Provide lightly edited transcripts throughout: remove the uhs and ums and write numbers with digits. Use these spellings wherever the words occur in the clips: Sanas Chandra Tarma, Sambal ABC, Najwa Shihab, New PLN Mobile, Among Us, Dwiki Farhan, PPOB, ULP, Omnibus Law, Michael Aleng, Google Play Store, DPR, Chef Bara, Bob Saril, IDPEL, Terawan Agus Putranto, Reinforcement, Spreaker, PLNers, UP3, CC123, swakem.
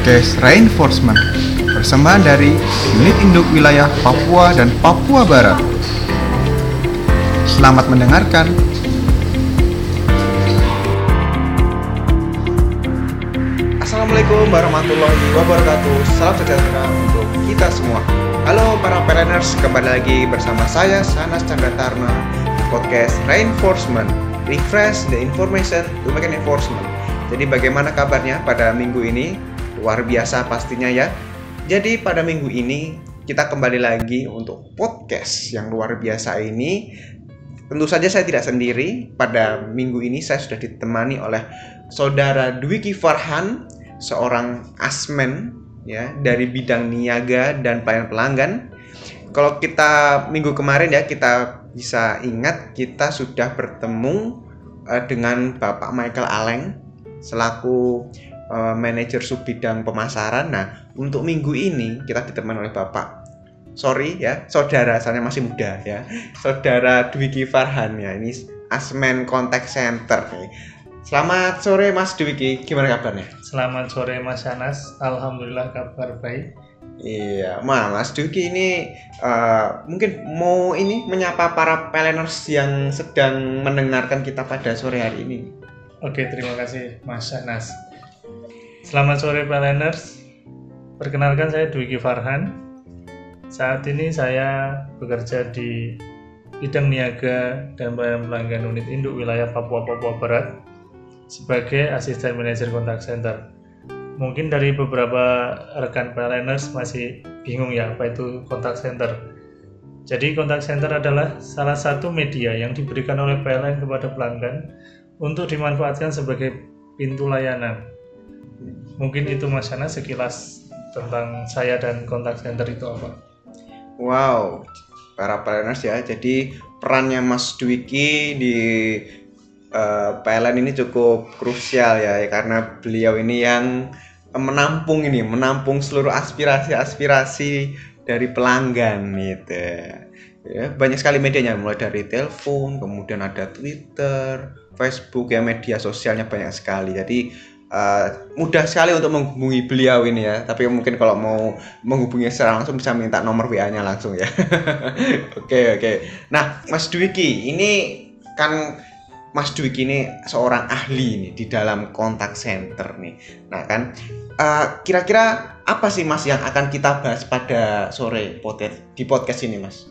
podcast Reinforcement, persembahan dari Unit Induk Wilayah Papua dan Papua Barat. Selamat mendengarkan. Assalamualaikum warahmatullahi wabarakatuh. Salam sejahtera untuk kita semua. Halo para PLNers, kembali lagi bersama saya Sanas Chandra Tarma di podcast Reinforcement. Refresh the information to make an enforcement. Jadi bagaimana kabarnya pada minggu ini? Luar biasa pastinya ya. Jadi pada minggu ini kita kembali lagi untuk podcast yang luar biasa ini. Tentu saja saya tidak sendiri. Pada minggu ini saya sudah ditemani oleh saudara Dwiki Farhan, seorang asmen ya dari bidang niaga dan pelayanan pelanggan. Kalau kita minggu kemarin ya kita bisa ingat kita sudah bertemu dengan Bapak Michael Aleng selaku manajer subbidang pemasaran. Nah, untuk minggu ini kita ditemani oleh saudara, soalnya masih muda ya, saudara Dwiki Farhan ya, ini asmen contact center. Selamat sore Mas Dwiki, gimana kabarnya? Selamat sore Mas Anas, alhamdulillah kabar baik. Iya, Mas Dwiki ini mungkin mau menyapa para PLNers yang sedang mendengarkan kita pada sore hari ini. Oke, terima kasih Mas Anas. Selamat sore PLNers. Perkenalkan saya Dwiki Farhan. Saat ini saya bekerja di bidang niaga dan pelayanan pelanggan unit induk wilayah Papua Barat sebagai asisten manajer kontak center. Mungkin dari beberapa rekan PLNers masih bingung ya apa itu kontak center. Jadi kontak center adalah salah satu media yang diberikan oleh PLN kepada pelanggan untuk dimanfaatkan sebagai pintu layanan. Mungkin itu Mas Yana sekilas tentang saya dan kontak center itu apa. Wow, para PLNers ya, jadi perannya Mas Dwiki di PLN ini cukup krusial ya, karena beliau ini yang menampung seluruh aspirasi dari pelanggan gitu ya. Banyak sekali medianya, mulai dari telepon, kemudian ada Twitter, Facebook ya, media sosialnya banyak sekali. Jadi mudah sekali untuk menghubungi beliau ini ya. Tapi mungkin kalau mau menghubungi secara langsung bisa minta nomor WA-nya langsung ya. Oke. Nah, Mas Dwiki ini kan Mas Dwiki ini seorang ahli nih di dalam kontak center nih. Nah kan, kira-kira apa sih Mas yang akan kita bahas pada sore di podcast ini Mas?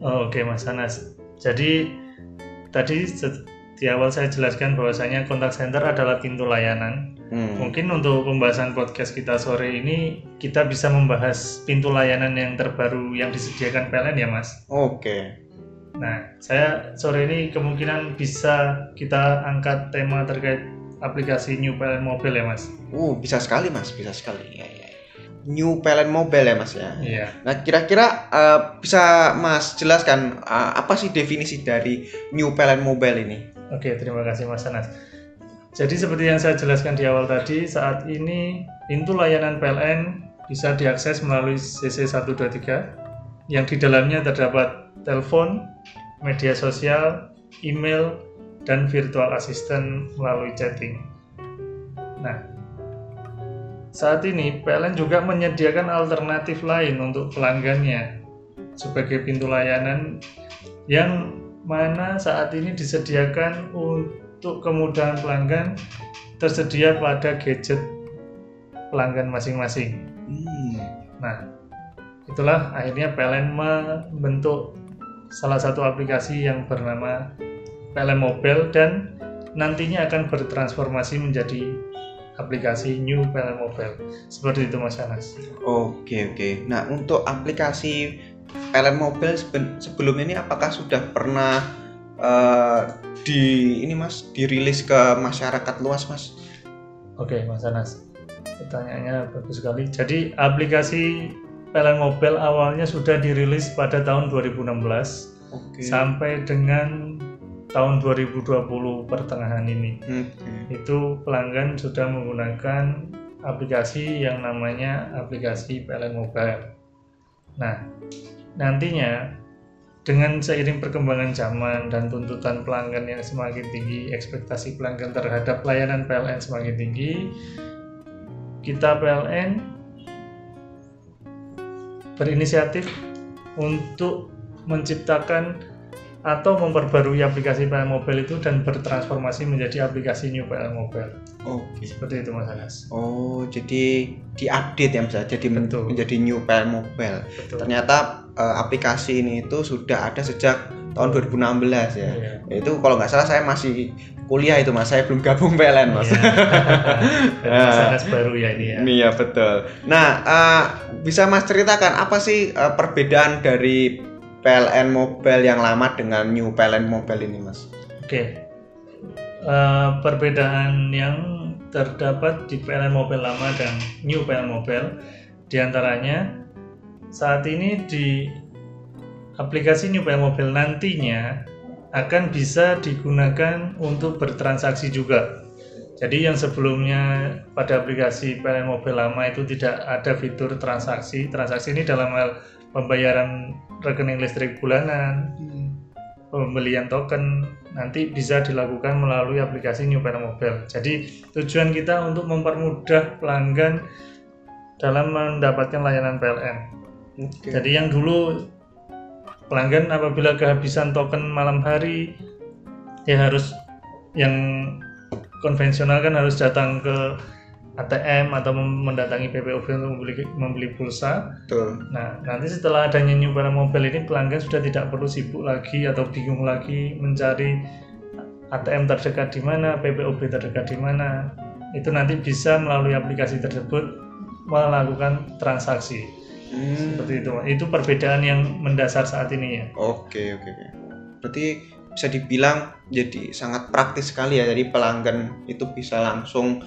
Oke, Mas Anas. Jadi tadi di awal saya jelaskan bahwasanya kontak center adalah pintu layanan. Mungkin untuk pembahasan podcast kita sore ini kita bisa membahas pintu layanan yang terbaru yang disediakan PLN ya Mas. Oke. Nah, saya sore ini kemungkinan bisa kita angkat tema terkait aplikasi New PLN Mobile ya, Mas. Bisa sekali, Mas. Bisa sekali. Ya. New PLN Mobile ya, Mas ya. Iya. Nah, kira-kira bisa Mas jelaskan apa sih definisi dari New PLN Mobile ini? Oke, terima kasih Mas Anas. Jadi seperti yang saya jelaskan di awal tadi, saat ini pintu layanan PLN bisa diakses melalui CC123 yang di dalamnya terdapat telepon, media sosial, email, dan virtual assistant melalui chatting. Nah, saat ini PLN juga menyediakan alternatif lain untuk pelanggannya sebagai pintu layanan yang mana saat ini disediakan untuk kemudahan pelanggan tersedia pada gadget pelanggan masing-masing. Nah, itulah akhirnya PLN membentuk salah satu aplikasi yang bernama PLN Mobile dan nantinya akan bertransformasi menjadi aplikasi New PLN Mobile. Seperti itu Mas Anas. Oke. Nah, untuk aplikasi PLN Mobile sebelum ini apakah sudah pernah dirilis ke masyarakat luas Mas? Oke, Mas Anas. Pertanyaannya bagus sekali. Jadi aplikasi PLN Mobile awalnya sudah dirilis pada tahun 2016 sampai dengan tahun 2020 pertengahan ini. Itu pelanggan sudah menggunakan aplikasi yang namanya aplikasi PLN Mobile. Nah, nantinya dengan seiring perkembangan zaman dan tuntutan pelanggan yang semakin tinggi, ekspektasi pelanggan terhadap layanan PLN semakin tinggi, kita PLN berinisiatif untuk menciptakan atau memperbarui aplikasi PLN Mobile itu dan bertransformasi menjadi aplikasi New PLN Mobile. Oke. Seperti itu Mas Anas. Oh, jadi diupdate ya Mas, jadi menjadi New PLN Mobile. Betul. Ternyata aplikasi ini itu sudah ada sejak tahun 2016 ya. Yeah. Itu kalau nggak salah saya masih kuliah itu Mas, saya belum gabung PLN Mas. Yeah. Sanas baru ya ini ya. Iya betul. Nah, bisa Mas ceritakan apa sih perbedaan dari PLN Mobile yang lama dengan New PLN Mobile ini Mas? Oke. Perbedaan yang terdapat di PLN Mobile lama dan New PLN Mobile diantaranya saat ini di aplikasi New PLN Mobile nantinya akan bisa digunakan untuk bertransaksi juga. Jadi yang sebelumnya pada aplikasi PLN Mobile lama itu tidak ada fitur transaksi. Transaksi ini dalam hal pembayaran rekening listrik bulanan, pembelian token, nanti bisa dilakukan melalui aplikasi New PLN Mobile. Jadi tujuan kita untuk mempermudah pelanggan dalam mendapatkan layanan PLN. Okay. Jadi yang dulu pelanggan apabila kehabisan token malam hari ya harus, yang konvensional kan harus datang ke ATM atau mendatangi PPOB untuk membeli pulsa. Betul. Nah, nanti setelah adanya New PLN Mobile ini pelanggan sudah tidak perlu sibuk lagi atau bingung lagi mencari ATM terdekat di mana, PPOB terdekat di mana. Itu nanti bisa melalui aplikasi tersebut melakukan transaksi. Seperti itu perbedaan yang mendasar saat ini ya. Oke. Berarti bisa dibilang jadi sangat praktis sekali ya, jadi pelanggan itu bisa langsung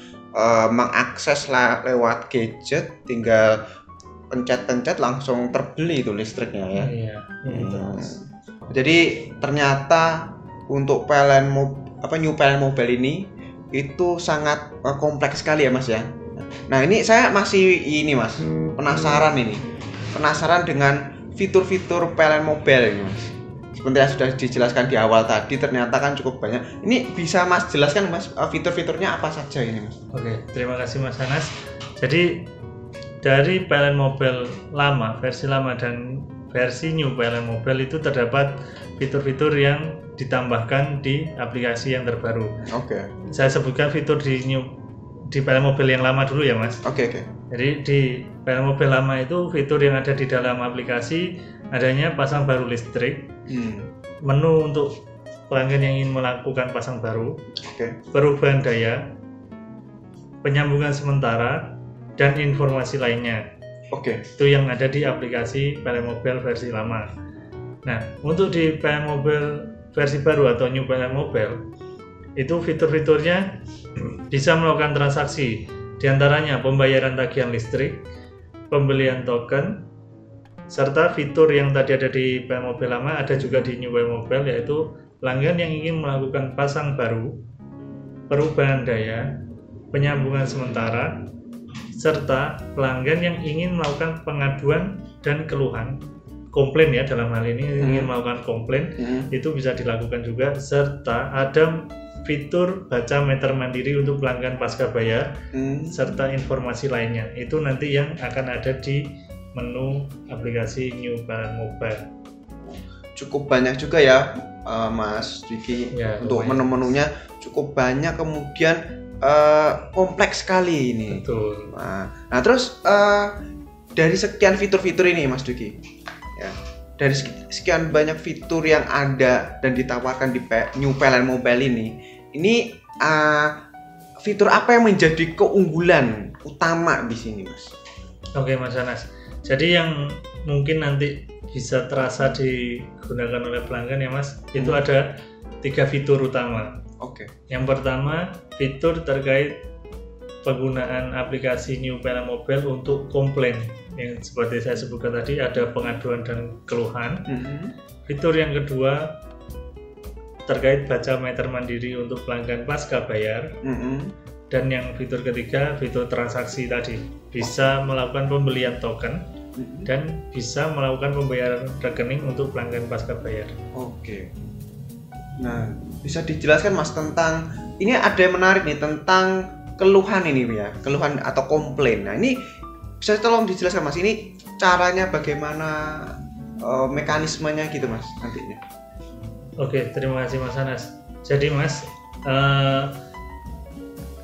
mengakses lewat gadget, tinggal pencet-pencet langsung terbeli itu listriknya ya. Iya. Jadi ternyata untuk PLN New PLN Mobile ini itu sangat kompleks sekali ya Mas ya. Nah ini saya masih ini Mas, penasaran ini. Penasaran dengan fitur-fitur PLN Mobile ini Mas. Seperti yang sudah dijelaskan di awal tadi, ternyata kan cukup banyak. Ini bisa Mas jelaskan Mas fitur-fiturnya apa saja ini Mas? Oke, terima kasih Mas Sanas. Jadi dari PLN Mobile lama, versi lama dan versi New PLN Mobile itu terdapat fitur-fitur yang ditambahkan di aplikasi yang terbaru. Oke. Saya sebutkan fitur di PLN Mobile yang lama dulu ya Mas. Oke. Jadi di PLN Mobile lama itu fitur yang ada di dalam aplikasi adanya pasang baru listrik, menu untuk pelanggan yang ingin melakukan pasang baru, perubahan daya, penyambungan sementara, dan informasi lainnya. Oke. Itu yang ada di aplikasi PLN Mobile versi lama. Nah, untuk di PLN Mobile versi baru atau New PLN Mobile itu fitur-fiturnya bisa melakukan transaksi, diantaranya pembayaran tagihan listrik, pembelian token, serta fitur yang tadi ada di PLN Mobile lama ada juga di New PLN Mobile, yaitu pelanggan yang ingin melakukan pasang baru, perubahan daya, penyambungan sementara, serta pelanggan yang ingin melakukan pengaduan dan keluhan, komplain ya dalam hal ini, ingin melakukan komplain, itu bisa dilakukan juga, serta ada fitur baca meter mandiri untuk pelanggan pasca bayar, serta informasi lainnya. Itu nanti yang akan ada di menu aplikasi New PLN Mobile. Cukup banyak juga ya Mas Dwiki ya, untuk menu-menunya cukup banyak, kemudian kompleks sekali ini. Betul. Nah terus dari sekian fitur-fitur ini Mas Dwiki ya, dari sekian banyak fitur yang ada dan ditawarkan di New PLN Mobile ini fitur apa yang menjadi keunggulan utama di sini Mas? Oke Mas Anas, jadi yang mungkin nanti bisa terasa digunakan oleh pelanggan ya Mas, itu ada 3 fitur utama. Oke. Yang pertama fitur terkait penggunaan aplikasi New PLN Mobile untuk komplain. Yang seperti saya sebutkan tadi ada pengaduan dan keluhan. Fitur yang kedua terkait baca meter mandiri untuk pelanggan pasca bayar. Dan yang fitur ketiga fitur transaksi tadi, bisa melakukan pembelian token dan bisa melakukan pembayaran rekening untuk pelanggan pasca bayar. Oke. Nah bisa dijelaskan Mas tentang ini, ada yang menarik nih tentang keluhan ini ya, keluhan atau komplain. Nah ini bisa tolong dijelaskan Mas, ini caranya bagaimana, mekanismenya gitu Mas nantinya. Oke, terima kasih Mas Sanas. Jadi Mas,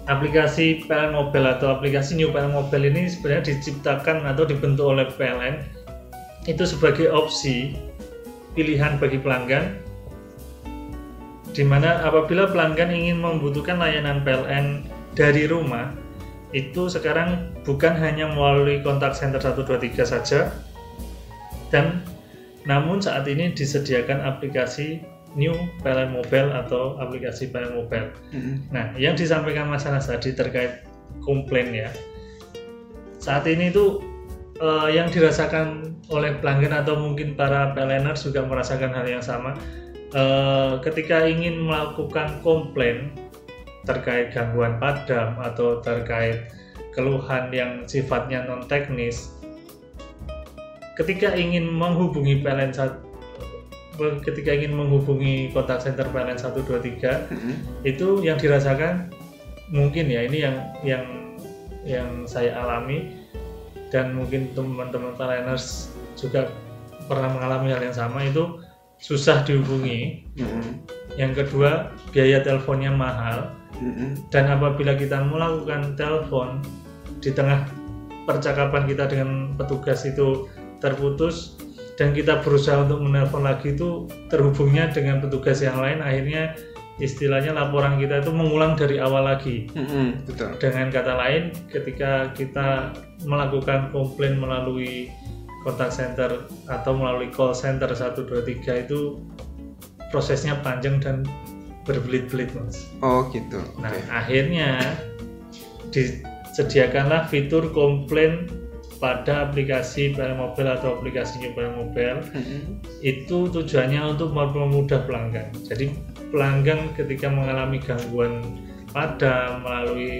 aplikasi PLN Mobile atau aplikasi New PLN Mobile ini sebenarnya diciptakan atau dibentuk oleh PLN itu sebagai opsi pilihan bagi pelanggan, di mana apabila pelanggan ingin membutuhkan layanan PLN dari rumah, itu sekarang bukan hanya melalui kontak center 123 saja, dan namun saat ini disediakan aplikasi New PLN Mobile atau aplikasi PLN Mobile. Nah, yang disampaikan Mas Sanas tadi terkait komplain ya, saat ini itu yang dirasakan oleh pelanggan atau mungkin para PLNers juga merasakan hal yang sama. Ketika ingin melakukan komplain terkait gangguan padam atau terkait keluhan yang sifatnya non teknis, ketika ingin menghubungi PLN ketika ingin menghubungi kontak center PLN 123, itu yang dirasakan mungkin ya, ini yang saya alami dan mungkin teman-teman PLNers juga pernah mengalami hal yang sama, itu susah dihubungi. Yang kedua, biaya teleponnya mahal. Dan apabila kita melakukan telepon di tengah percakapan kita dengan petugas itu terputus, dan kita berusaha untuk menelpon lagi, itu terhubungnya dengan petugas yang lain, akhirnya istilahnya laporan kita itu mengulang dari awal lagi. Betul. Dengan kata lain, ketika kita melakukan komplain melalui kontak center atau melalui call center 123 itu prosesnya panjang dan berbelit-belit Mas. Oh gitu. Nah okay, akhirnya disediakanlah fitur komplain pada aplikasi PLN Mobile atau aplikasi New PLN Mobile. Itu tujuannya untuk mempermudah pelanggan. Jadi pelanggan ketika mengalami gangguan pada mengalami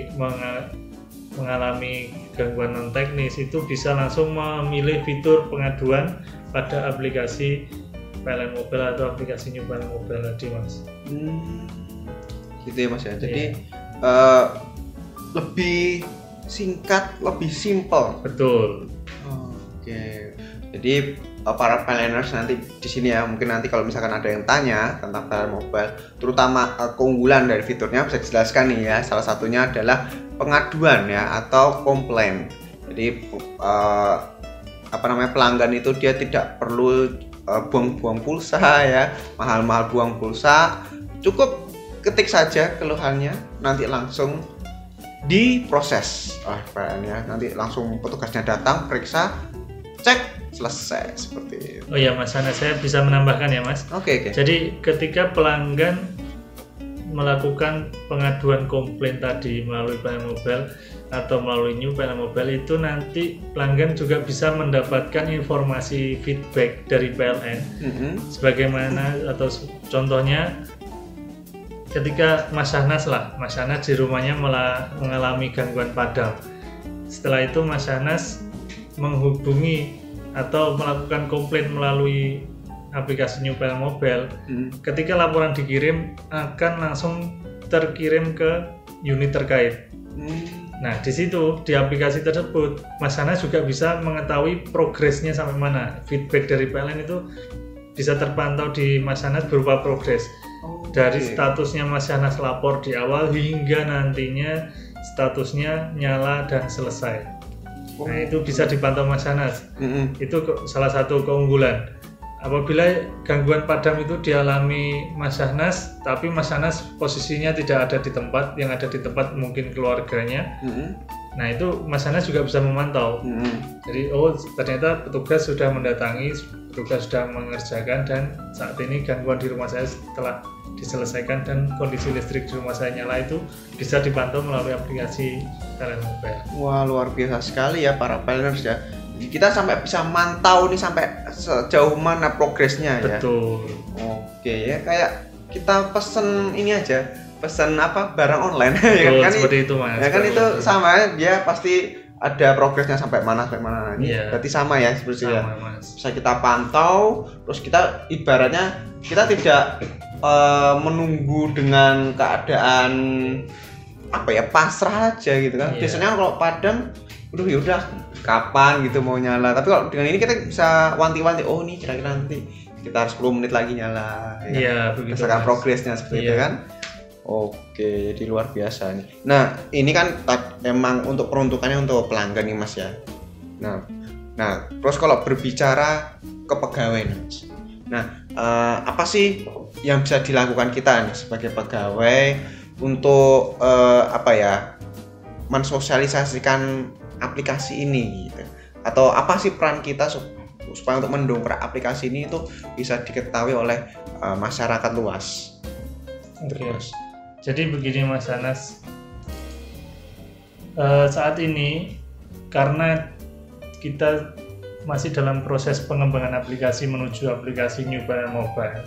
gangguan non teknis, itu bisa langsung memilih fitur pengaduan pada aplikasi PLN Mobile atau aplikasi New PLN Mobile tadi Mas. Gitu ya Mas ya. Jadi lebih singkat, lebih simple. Betul. Oke. Jadi para PLNers nanti di sini ya, mungkin nanti kalau misalkan ada yang tanya tentang PLN Mobile, terutama keunggulan dari fiturnya bisa dijelaskan nih ya. Salah satunya adalah pengaduan ya atau komplain. Jadi pelanggan itu dia tidak perlu buang-buang pulsa ya, mahal-mahal buang pulsa. Cukup ketik saja keluhannya, nanti langsung diproses oleh PLN-nya, nanti langsung petugasnya datang, periksa, cek, selesai seperti itu. Oh ya Mas Sanas, saya bisa menambahkan ya Mas. Oke. Jadi ketika pelanggan melakukan pengaduan komplain tadi melalui PLN Mobile atau melalui New PLN Mobile, itu nanti pelanggan juga bisa mendapatkan informasi feedback dari PLN. Sebagaimana atau contohnya, ketika Mas Sanas di rumahnya malah mengalami gangguan padam. Setelah itu Mas Sanas menghubungi atau melakukan komplain melalui aplikasi New PLN Mobile. Ketika laporan dikirim, akan langsung terkirim ke unit terkait. Nah di situ, di aplikasi tersebut, Mas Sanas juga bisa mengetahui progresnya sampai mana. Feedback dari PLN itu bisa terpantau di Mas Sanas berupa progres. Dari statusnya Mas Sanas lapor di awal hingga nantinya statusnya nyala dan selesai. Nah itu bisa dipantau Mas Sanas. Itu salah satu keunggulan. Apabila gangguan padam itu dialami Mas Sanas, tapi Mas Sanas posisinya tidak ada di tempat, yang ada di tempat mungkin keluarganya. Nah itu Mas Sanas juga bisa memantau. Jadi ternyata petugas sudah mendatangi, petugas sudah mengerjakan, dan saat ini gangguan di rumah saya telah diselesaikan dan kondisi listrik di rumah saya nyala. Itu bisa dipantau melalui aplikasi PLN Mobile. Wah luar biasa sekali ya para PLNers ya. Kita sampai bisa mantau nih sampai sejauh mana progresnya ya. Betul. Oke ya, kayak kita pesen ini aja, pesen barang online. Betul, kan seperti itu Mas. Ya kan itu sama ya, dia pasti ada progresnya sampai mana ini. Yeah. Berarti sama ya seperti itu. Bisa kita pantau, terus kita ibaratnya kita tidak menunggu dengan keadaan apa ya, pasrah aja gitu kan. Biasanya kalau padam, aduh yaudah kapan gitu mau nyala. Tapi kalau dengan ini kita bisa wanti-wanti, oh nih kira-kira nanti sekitar 10 menit lagi nyala. Iya, begitu. Misalkan progresnya seperti itu kan. Oke, jadi luar biasa nih. Nah, ini kan emang untuk peruntukannya untuk pelanggan nih Mas ya. Nah, terus kalau berbicara kepegawaian, nah apa sih yang bisa dilakukan kita nih sebagai pegawai untuk apa ya, mensosialisasikan aplikasi ini gitu. Atau apa sih peran kita supaya untuk mendongkrak aplikasi ini itu bisa diketahui oleh masyarakat luas. Oke. Jadi begini Mas Anas, saat ini karena kita masih dalam proses pengembangan aplikasi menuju aplikasi New PLN Mobile,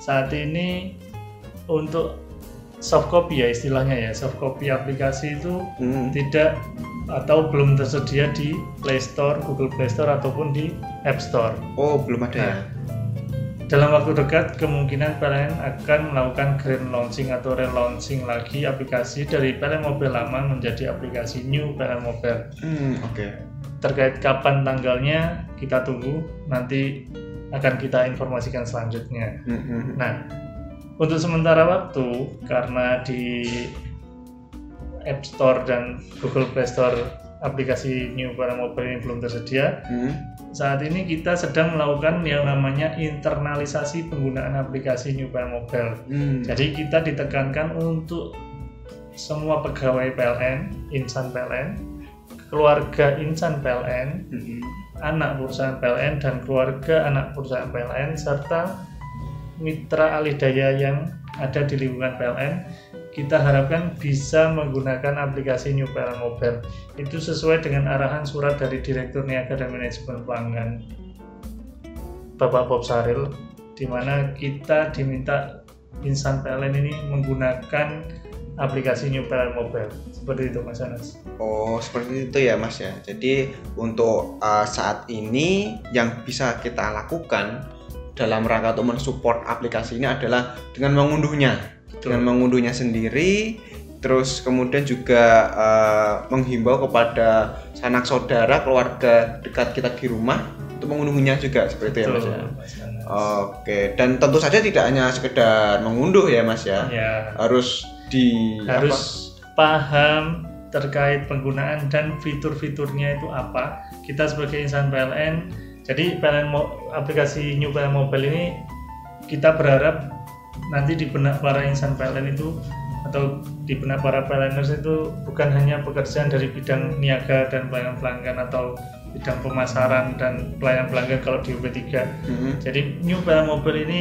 saat ini untuk soft copy ya istilahnya ya, soft copy aplikasi itu tidak atau belum tersedia di Play Store, Google Play Store ataupun di App Store. Oh, belum ada ya. Dalam waktu dekat kemungkinan PLN akan melakukan grand launching atau relaunching lagi aplikasi dari PLN Mobile lama menjadi aplikasi New PLN Mobile. Oke. Terkait kapan tanggalnya kita tunggu, nanti akan kita informasikan selanjutnya. Nah, untuk sementara waktu karena di App Store dan Google Play Store aplikasi New PLN Mobile ini belum tersedia. Saat ini kita sedang melakukan yang namanya internalisasi penggunaan aplikasi New PLN Mobile. Jadi kita ditekankan untuk semua pegawai PLN, insan PLN, keluarga insan PLN, anak perusahaan PLN dan keluarga anak perusahaan PLN serta mitra alih daya yang ada di lingkungan PLN. Kita harapkan bisa menggunakan aplikasi New PLN Mobile itu sesuai dengan arahan surat dari Direktur Niaga dan Manajemen Pelanggan Bapak Bob Saril, di mana kita diminta insan PLN ini menggunakan aplikasi New PLN Mobile. Seperti itu Mas Anas. Oh, seperti itu ya Mas ya. Jadi untuk saat ini yang bisa kita lakukan dalam rangka untuk mensupport aplikasi ini adalah dengan mengunduhnya. Dengan mengunduhnya sendiri, terus kemudian juga menghimbau kepada sanak saudara, keluarga dekat kita di rumah untuk mengunduhnya juga seperti itu ya Mas ya. Oke, dan tentu saja tidak hanya sekedar mengunduh ya Mas ya, harus paham terkait penggunaan dan fitur-fiturnya itu apa. Kita sebagai insan PLN, jadi PLN aplikasi New PLN Mobile ini kita berharap nanti di benak para insan PLN itu atau di benak para PLNers itu bukan hanya pekerjaan dari bidang niaga dan pelayanan pelanggan atau bidang pemasaran dan pelayanan pelanggan kalau di UP3. Jadi New PLN Mobile ini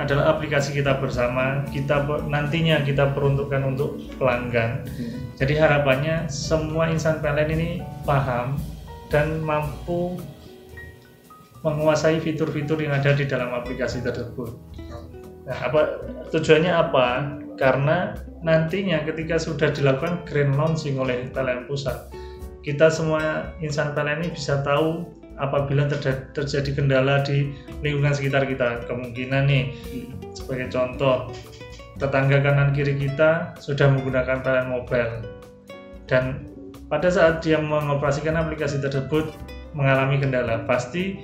adalah aplikasi kita bersama, kita nantinya kita peruntukkan untuk pelanggan. Jadi harapannya semua insan PLN ini paham dan mampu menguasai fitur-fitur yang ada di dalam aplikasi tersebut. Nah, tujuannya apa? Karena nantinya ketika sudah dilakukan grand launching oleh PLN pusat, kita semua insan PLN ini bisa tahu apabila terjadi kendala di lingkungan sekitar kita. Kemungkinan nih, sebagai contoh, tetangga kanan kiri kita sudah menggunakan PLN Mobile dan pada saat dia mengoperasikan aplikasi tersebut mengalami kendala, pasti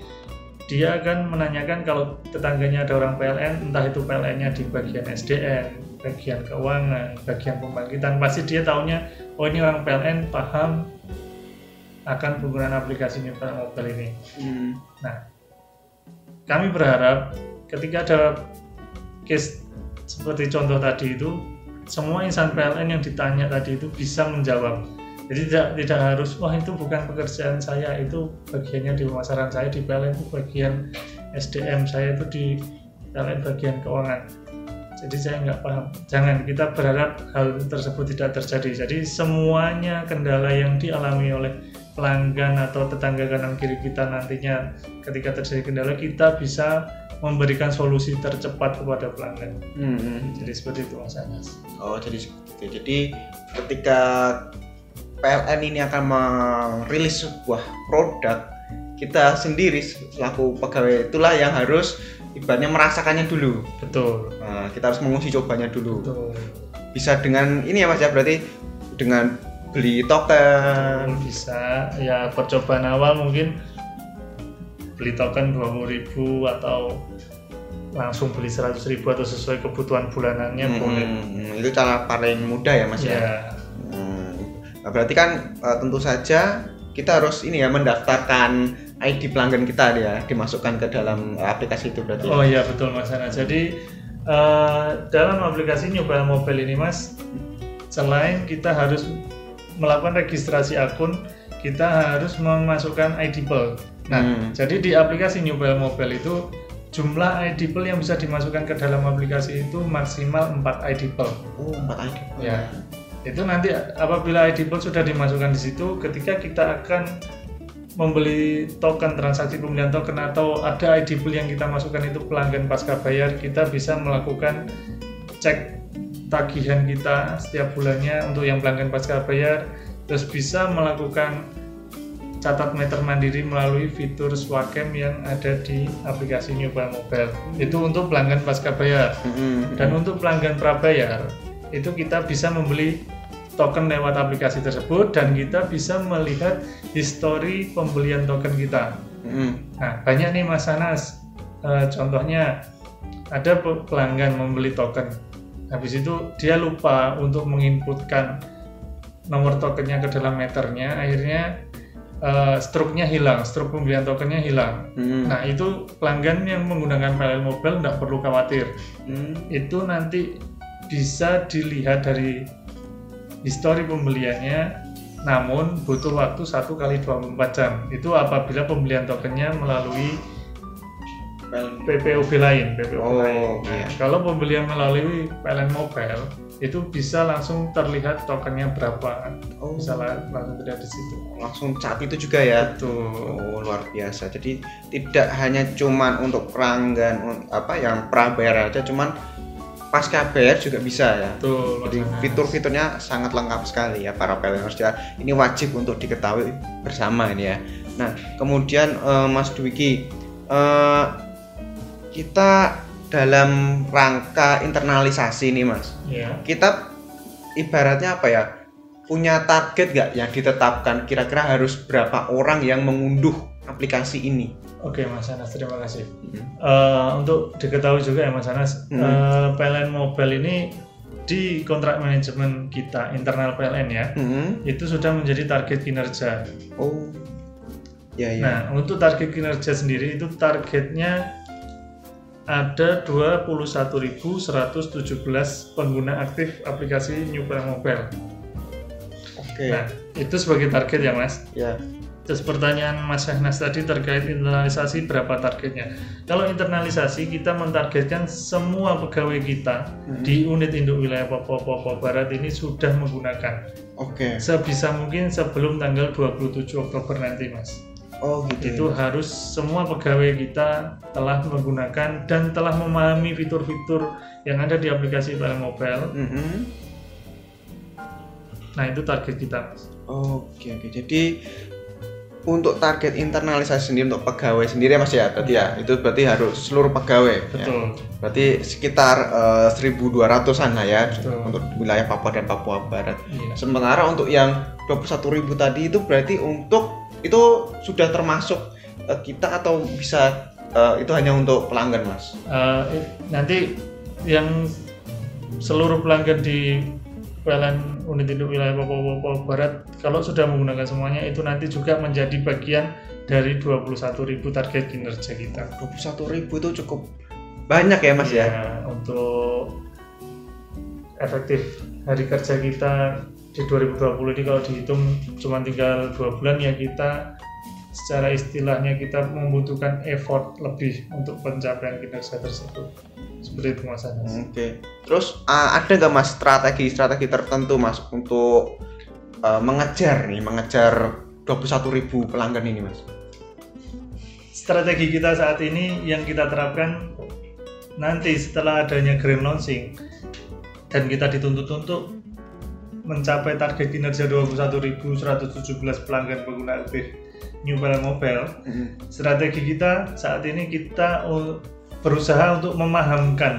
dia akan menanyakan kalau tetangganya ada orang PLN, entah itu PLN-nya di bagian SDM, bagian keuangan, bagian pembangkitan, pasti dia taunya, oh ini orang PLN paham akan penggunaan aplikasi New PLN Mobile ini. Nah, kami berharap ketika ada case seperti contoh tadi itu, semua insan PLN yang ditanya tadi itu bisa menjawab. Jadi tidak harus, wah itu bukan pekerjaan saya, itu bagiannya di pemasaran saya, di PLN itu bagian SDM saya, itu di PLN bagian keuangan, jadi saya nggak paham. Jangan, kita berharap hal tersebut tidak terjadi. Jadi semuanya kendala yang dialami oleh pelanggan atau tetangga kanan kiri kita nantinya ketika terjadi kendala, kita bisa memberikan solusi tercepat kepada pelanggan. Jadi seperti itu Mas Anas. Oh, jadi seperti itu. Jadi ketika PLN ini akan merilis sebuah produk, kita sendiri selaku pegawai itulah yang harus ibaratnya merasakannya dulu. Betul. Nah, kita harus menguji cobanya dulu. Betul. Bisa dengan ini ya Mas ya, berarti dengan beli token bisa ya, percobaan awal mungkin beli token 20.000 atau langsung beli 100.000 atau sesuai kebutuhan bulanannya boleh. Itu cara paling mudah ya Mas ya. Nah, berarti kan tentu saja kita harus ini ya, mendaftarkan ID pelanggan kita ya, dimasukkan ke dalam aplikasi itu berarti. Oh iya betul Mas Ana. Jadi dalam aplikasi New PLN Mobile ini Mas, selain kita harus melakukan registrasi akun, kita harus memasukkan IDPEL. Nah, jadi di aplikasi New PLN Mobile itu jumlah IDPEL yang bisa dimasukkan ke dalam aplikasi itu maksimal 4 IDPEL. Oh, 4 IDPEL. Ya. Itu nanti apabila IDPEL sudah dimasukkan di situ, ketika kita akan membeli token, transaksi pembelian token atau ada IDPEL yang kita masukkan itu pelanggan pasca bayar, kita bisa melakukan cek tagihan kita setiap bulannya untuk yang pelanggan pasca bayar, terus bisa melakukan catat meter mandiri melalui fitur swakem yang ada di aplikasi New PLN Mobile. Itu untuk pelanggan pasca bayar. Dan untuk pelanggan prabayar itu kita bisa membeli token lewat aplikasi tersebut dan kita bisa melihat histori pembelian token kita. Nah, banyak nih Mas Sanas, contohnya ada pelanggan membeli token, habis itu dia lupa untuk menginputkan nomor tokennya ke dalam meternya, akhirnya struknya hilang, struk pembelian tokennya hilang. Nah, itu pelanggan yang menggunakan PLN Mobile tidak perlu khawatir. Itu nanti bisa dilihat dari histori pembeliannya, namun butuh waktu 1x24 jam. Itu apabila pembelian tokennya melalui PPOB lain. Nah, kalau pembelian melalui PLN Mobile itu bisa langsung terlihat tokennya berapa, bisa langsung terlihat di situ. Langsung cat itu juga ya. Oh, luar biasa. Jadi tidak hanya cuman untuk pelanggan apa yang prabayar aja, cuman pasca bayar juga bisa ya. Jadi fitur-fiturnya sangat lengkap sekali ya para PLNers ya. Ini wajib untuk diketahui bersama ini ya. Nah, kemudian Mas Dwiki, kita dalam rangka internalisasi nih Mas, kita ibaratnya apa ya, punya target nggak yang ditetapkan, kira-kira harus berapa orang yang mengunduh aplikasi ini? Oke Mas Anas, terima kasih. Untuk diketahui juga ya Mas Anas, PLN Mobile ini di kontrak manajemen kita, internal PLN ya, itu sudah menjadi target kinerja. Nah, untuk target kinerja sendiri itu targetnya ada 21.117 pengguna aktif aplikasi New PLN Mobile. Nah, itu sebagai target ya Mas. Terus pertanyaan Mas Sanas tadi terkait internalisasi, berapa targetnya? Kalau internalisasi, kita mentargetkan semua pegawai kita di unit induk wilayah Papua Barat ini sudah menggunakan. Sebisa mungkin sebelum tanggal 27 Oktober nanti Mas. Itu harus semua pegawai kita telah menggunakan dan telah memahami fitur-fitur yang ada di aplikasi PLN Mobile. Nah, itu target kita Mas. Oke. Jadi untuk target internalisasi sendiri untuk pegawai sendiri Mas ya tadi ya, itu berarti harus seluruh pegawai. Betul. Ya. Berarti sekitar 1.200an lah ya. Untuk wilayah Papua dan Papua Barat. Sementara untuk yang 21.000 tadi itu berarti untuk itu sudah termasuk kita atau bisa itu hanya untuk pelanggan Mas? Nanti yang seluruh pelanggan di PLN unit induk wilayah Papua Barat kalau sudah menggunakan semuanya itu nanti juga menjadi bagian dari 21.000 target kinerja kita. 21.000 itu cukup banyak ya Mas ya? Ya, untuk efektif hari kerja kita di 2020 ini kalau dihitung cuma tinggal 2 bulan ya, kita secara istilahnya kita membutuhkan effort lebih untuk pencapaian kinerja tersebut, seperti itu Mas Anas. Terus ada nggak Mas strategi tertentu Mas untuk mengejar 21.000 pelanggan ini Mas? Strategi kita saat ini yang kita terapkan nanti setelah adanya grand launching dan kita dituntut untuk mencapai target kinerja 21.117 pelanggan pengguna aktif New PLN Mobile, strategi kita saat ini kita berusaha untuk memahamkan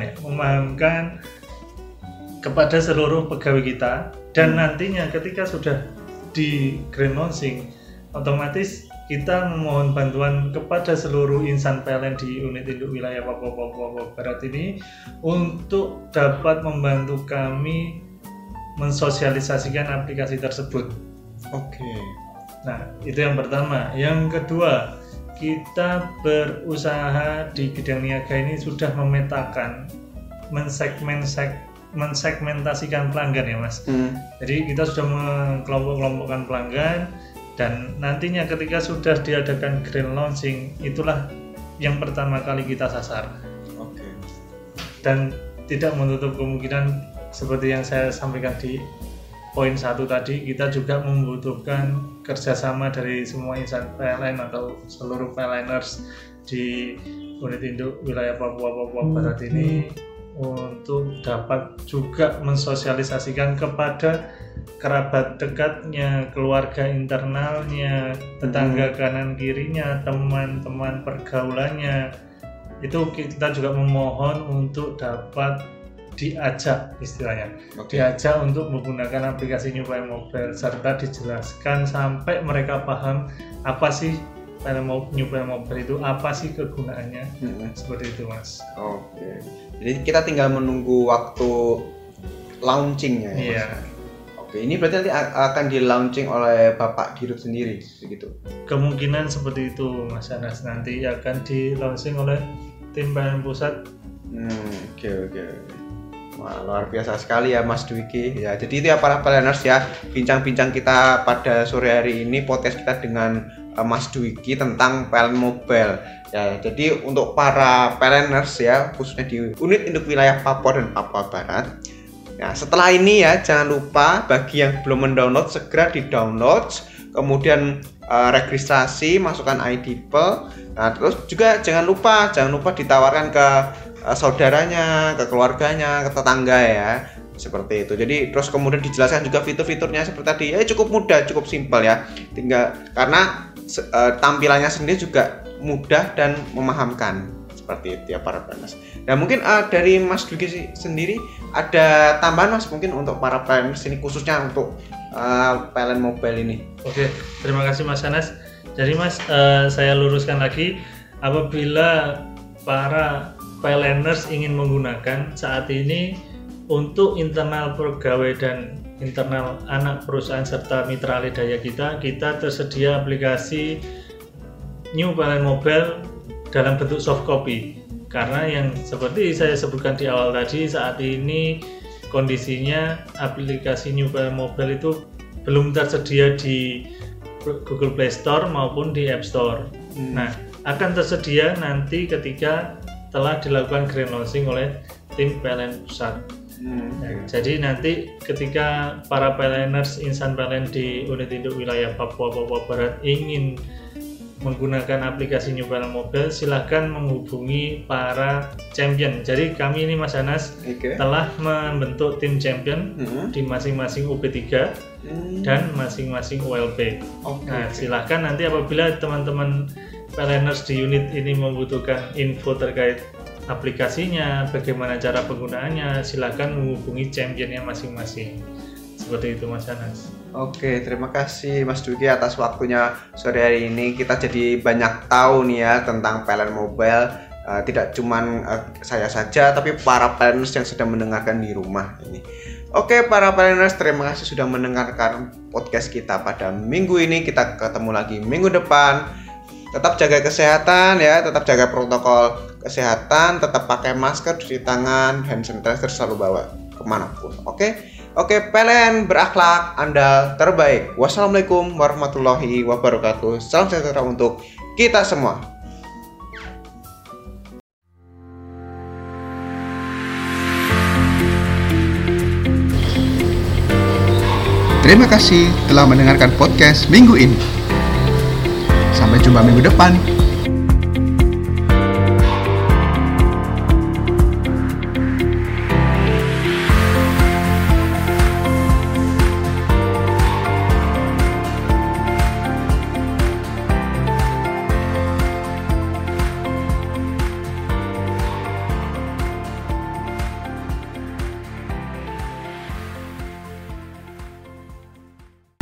kepada seluruh pegawai kita Dan nantinya ketika sudah di grand launching, otomatis kita memohon bantuan kepada seluruh insan PLN di unit induk wilayah Papua Barat ini untuk dapat membantu kami mensosialisasikan aplikasi tersebut. Oke. Nah, itu yang pertama. Yang kedua, kita berusaha di bidang niaga ini sudah memetakan, mensegmentasikan pelanggan ya Mas. Jadi kita sudah mengkelompok-kelompokkan pelanggan, dan nantinya ketika sudah diadakan grand launching, itulah yang pertama kali kita sasar. Oke. Dan tidak menutup kemungkinan seperti yang saya sampaikan di poin 1 tadi, kita juga membutuhkan kerjasama dari semua insan PLN atau seluruh PLNers di unit induk wilayah Papua Barat ini untuk dapat juga mensosialisasikan kepada kerabat dekatnya, keluarga internalnya, tetangga kanan kirinya, teman-teman pergaulannya. Itu kita juga memohon untuk dapat diajak, istilahnya diajak untuk menggunakan aplikasi New PLN Mobile, serta dijelaskan sampai mereka paham apa sih New PLN Mobile itu, apa sih kegunaannya. Seperti itu Mas. Oke. Jadi kita tinggal menunggu waktu launchingnya ya Mas? Iya. Oke, ini berarti nanti akan di launching oleh Bapak Dirut sendiri begitu? Kemungkinan seperti itu Mas Anas, nanti akan di launching oleh tim PLN pusat. Oke. Wah, luar biasa sekali ya Mas Dwiki ya. Jadi itu ya para PLNers ya, bincang-bincang kita pada sore hari ini, podcast kita dengan Mas Dwiki tentang PLN Mobile ya. Jadi untuk para PLNers ya, khususnya di unit induk wilayah Papua dan Papua Barat. Nah setelah ini ya, jangan lupa bagi yang belum mendownload, segera di download, kemudian registrasi, masukkan IDPEL. Nah terus juga jangan lupa ditawarkan ke saudaranya, ke keluarganya, ke tetangga ya, seperti itu. Jadi terus kemudian dijelaskan juga fitur-fiturnya seperti tadi. Cukup mudah, cukup simpel ya. Tinggal karena tampilannya sendiri juga mudah dan memahamkan, seperti itu ya para PLNers. Nah mungkin dari Mas Dwiki sendiri ada tambahan Mas mungkin untuk para PLNers ini, khususnya untuk PLN Mobile ini. Oke, terima kasih Mas Anas. Jadi Mas, saya luruskan lagi, apabila para PLNers ingin menggunakan saat ini untuk internal pegawai dan internal anak perusahaan serta mitra adidaya kita tersedia aplikasi New PLN Mobile dalam bentuk soft copy. Karena yang seperti saya sebutkan di awal tadi, saat ini kondisinya aplikasi New PLN Mobile itu belum tersedia di Google Play Store maupun di App Store. Nah, akan tersedia nanti ketika telah dilakukan grand launching oleh tim PLN pusat. Jadi nanti ketika para PLNers, insan PLN di unit induk wilayah Papua Barat ingin menggunakan aplikasi New PLN Mobile, silahkan menghubungi para champion. Jadi kami ini Mas Anas telah membentuk tim champion di masing-masing UP3 dan masing-masing ULP. Nah, silahkan nanti apabila teman-teman PLNers di unit ini membutuhkan info terkait aplikasinya, bagaimana cara penggunaannya, silakan menghubungi championnya masing-masing. Seperti itu Mas Anas. Oke, terima kasih Mas Dwiki atas waktunya sore hari ini. Kita jadi banyak tahu nih ya tentang PLN Mobile. Tidak cuman saya saja, tapi para PLNers yang sedang mendengarkan di rumah ini. Oke, para PLNers, terima kasih sudah mendengarkan podcast kita pada minggu ini. Kita ketemu lagi minggu depan. Tetap jaga kesehatan ya, tetap jaga protokol kesehatan, tetap pakai masker, cuci tangan, hand sanitizer selalu bawa kemanapun. Oke, PLN berakhlak, andal terbaik. Wassalamualaikum warahmatullahi wabarakatuh. Salam sejahtera untuk kita semua. Terima kasih telah mendengarkan podcast minggu ini. Sampai jumpa minggu depan.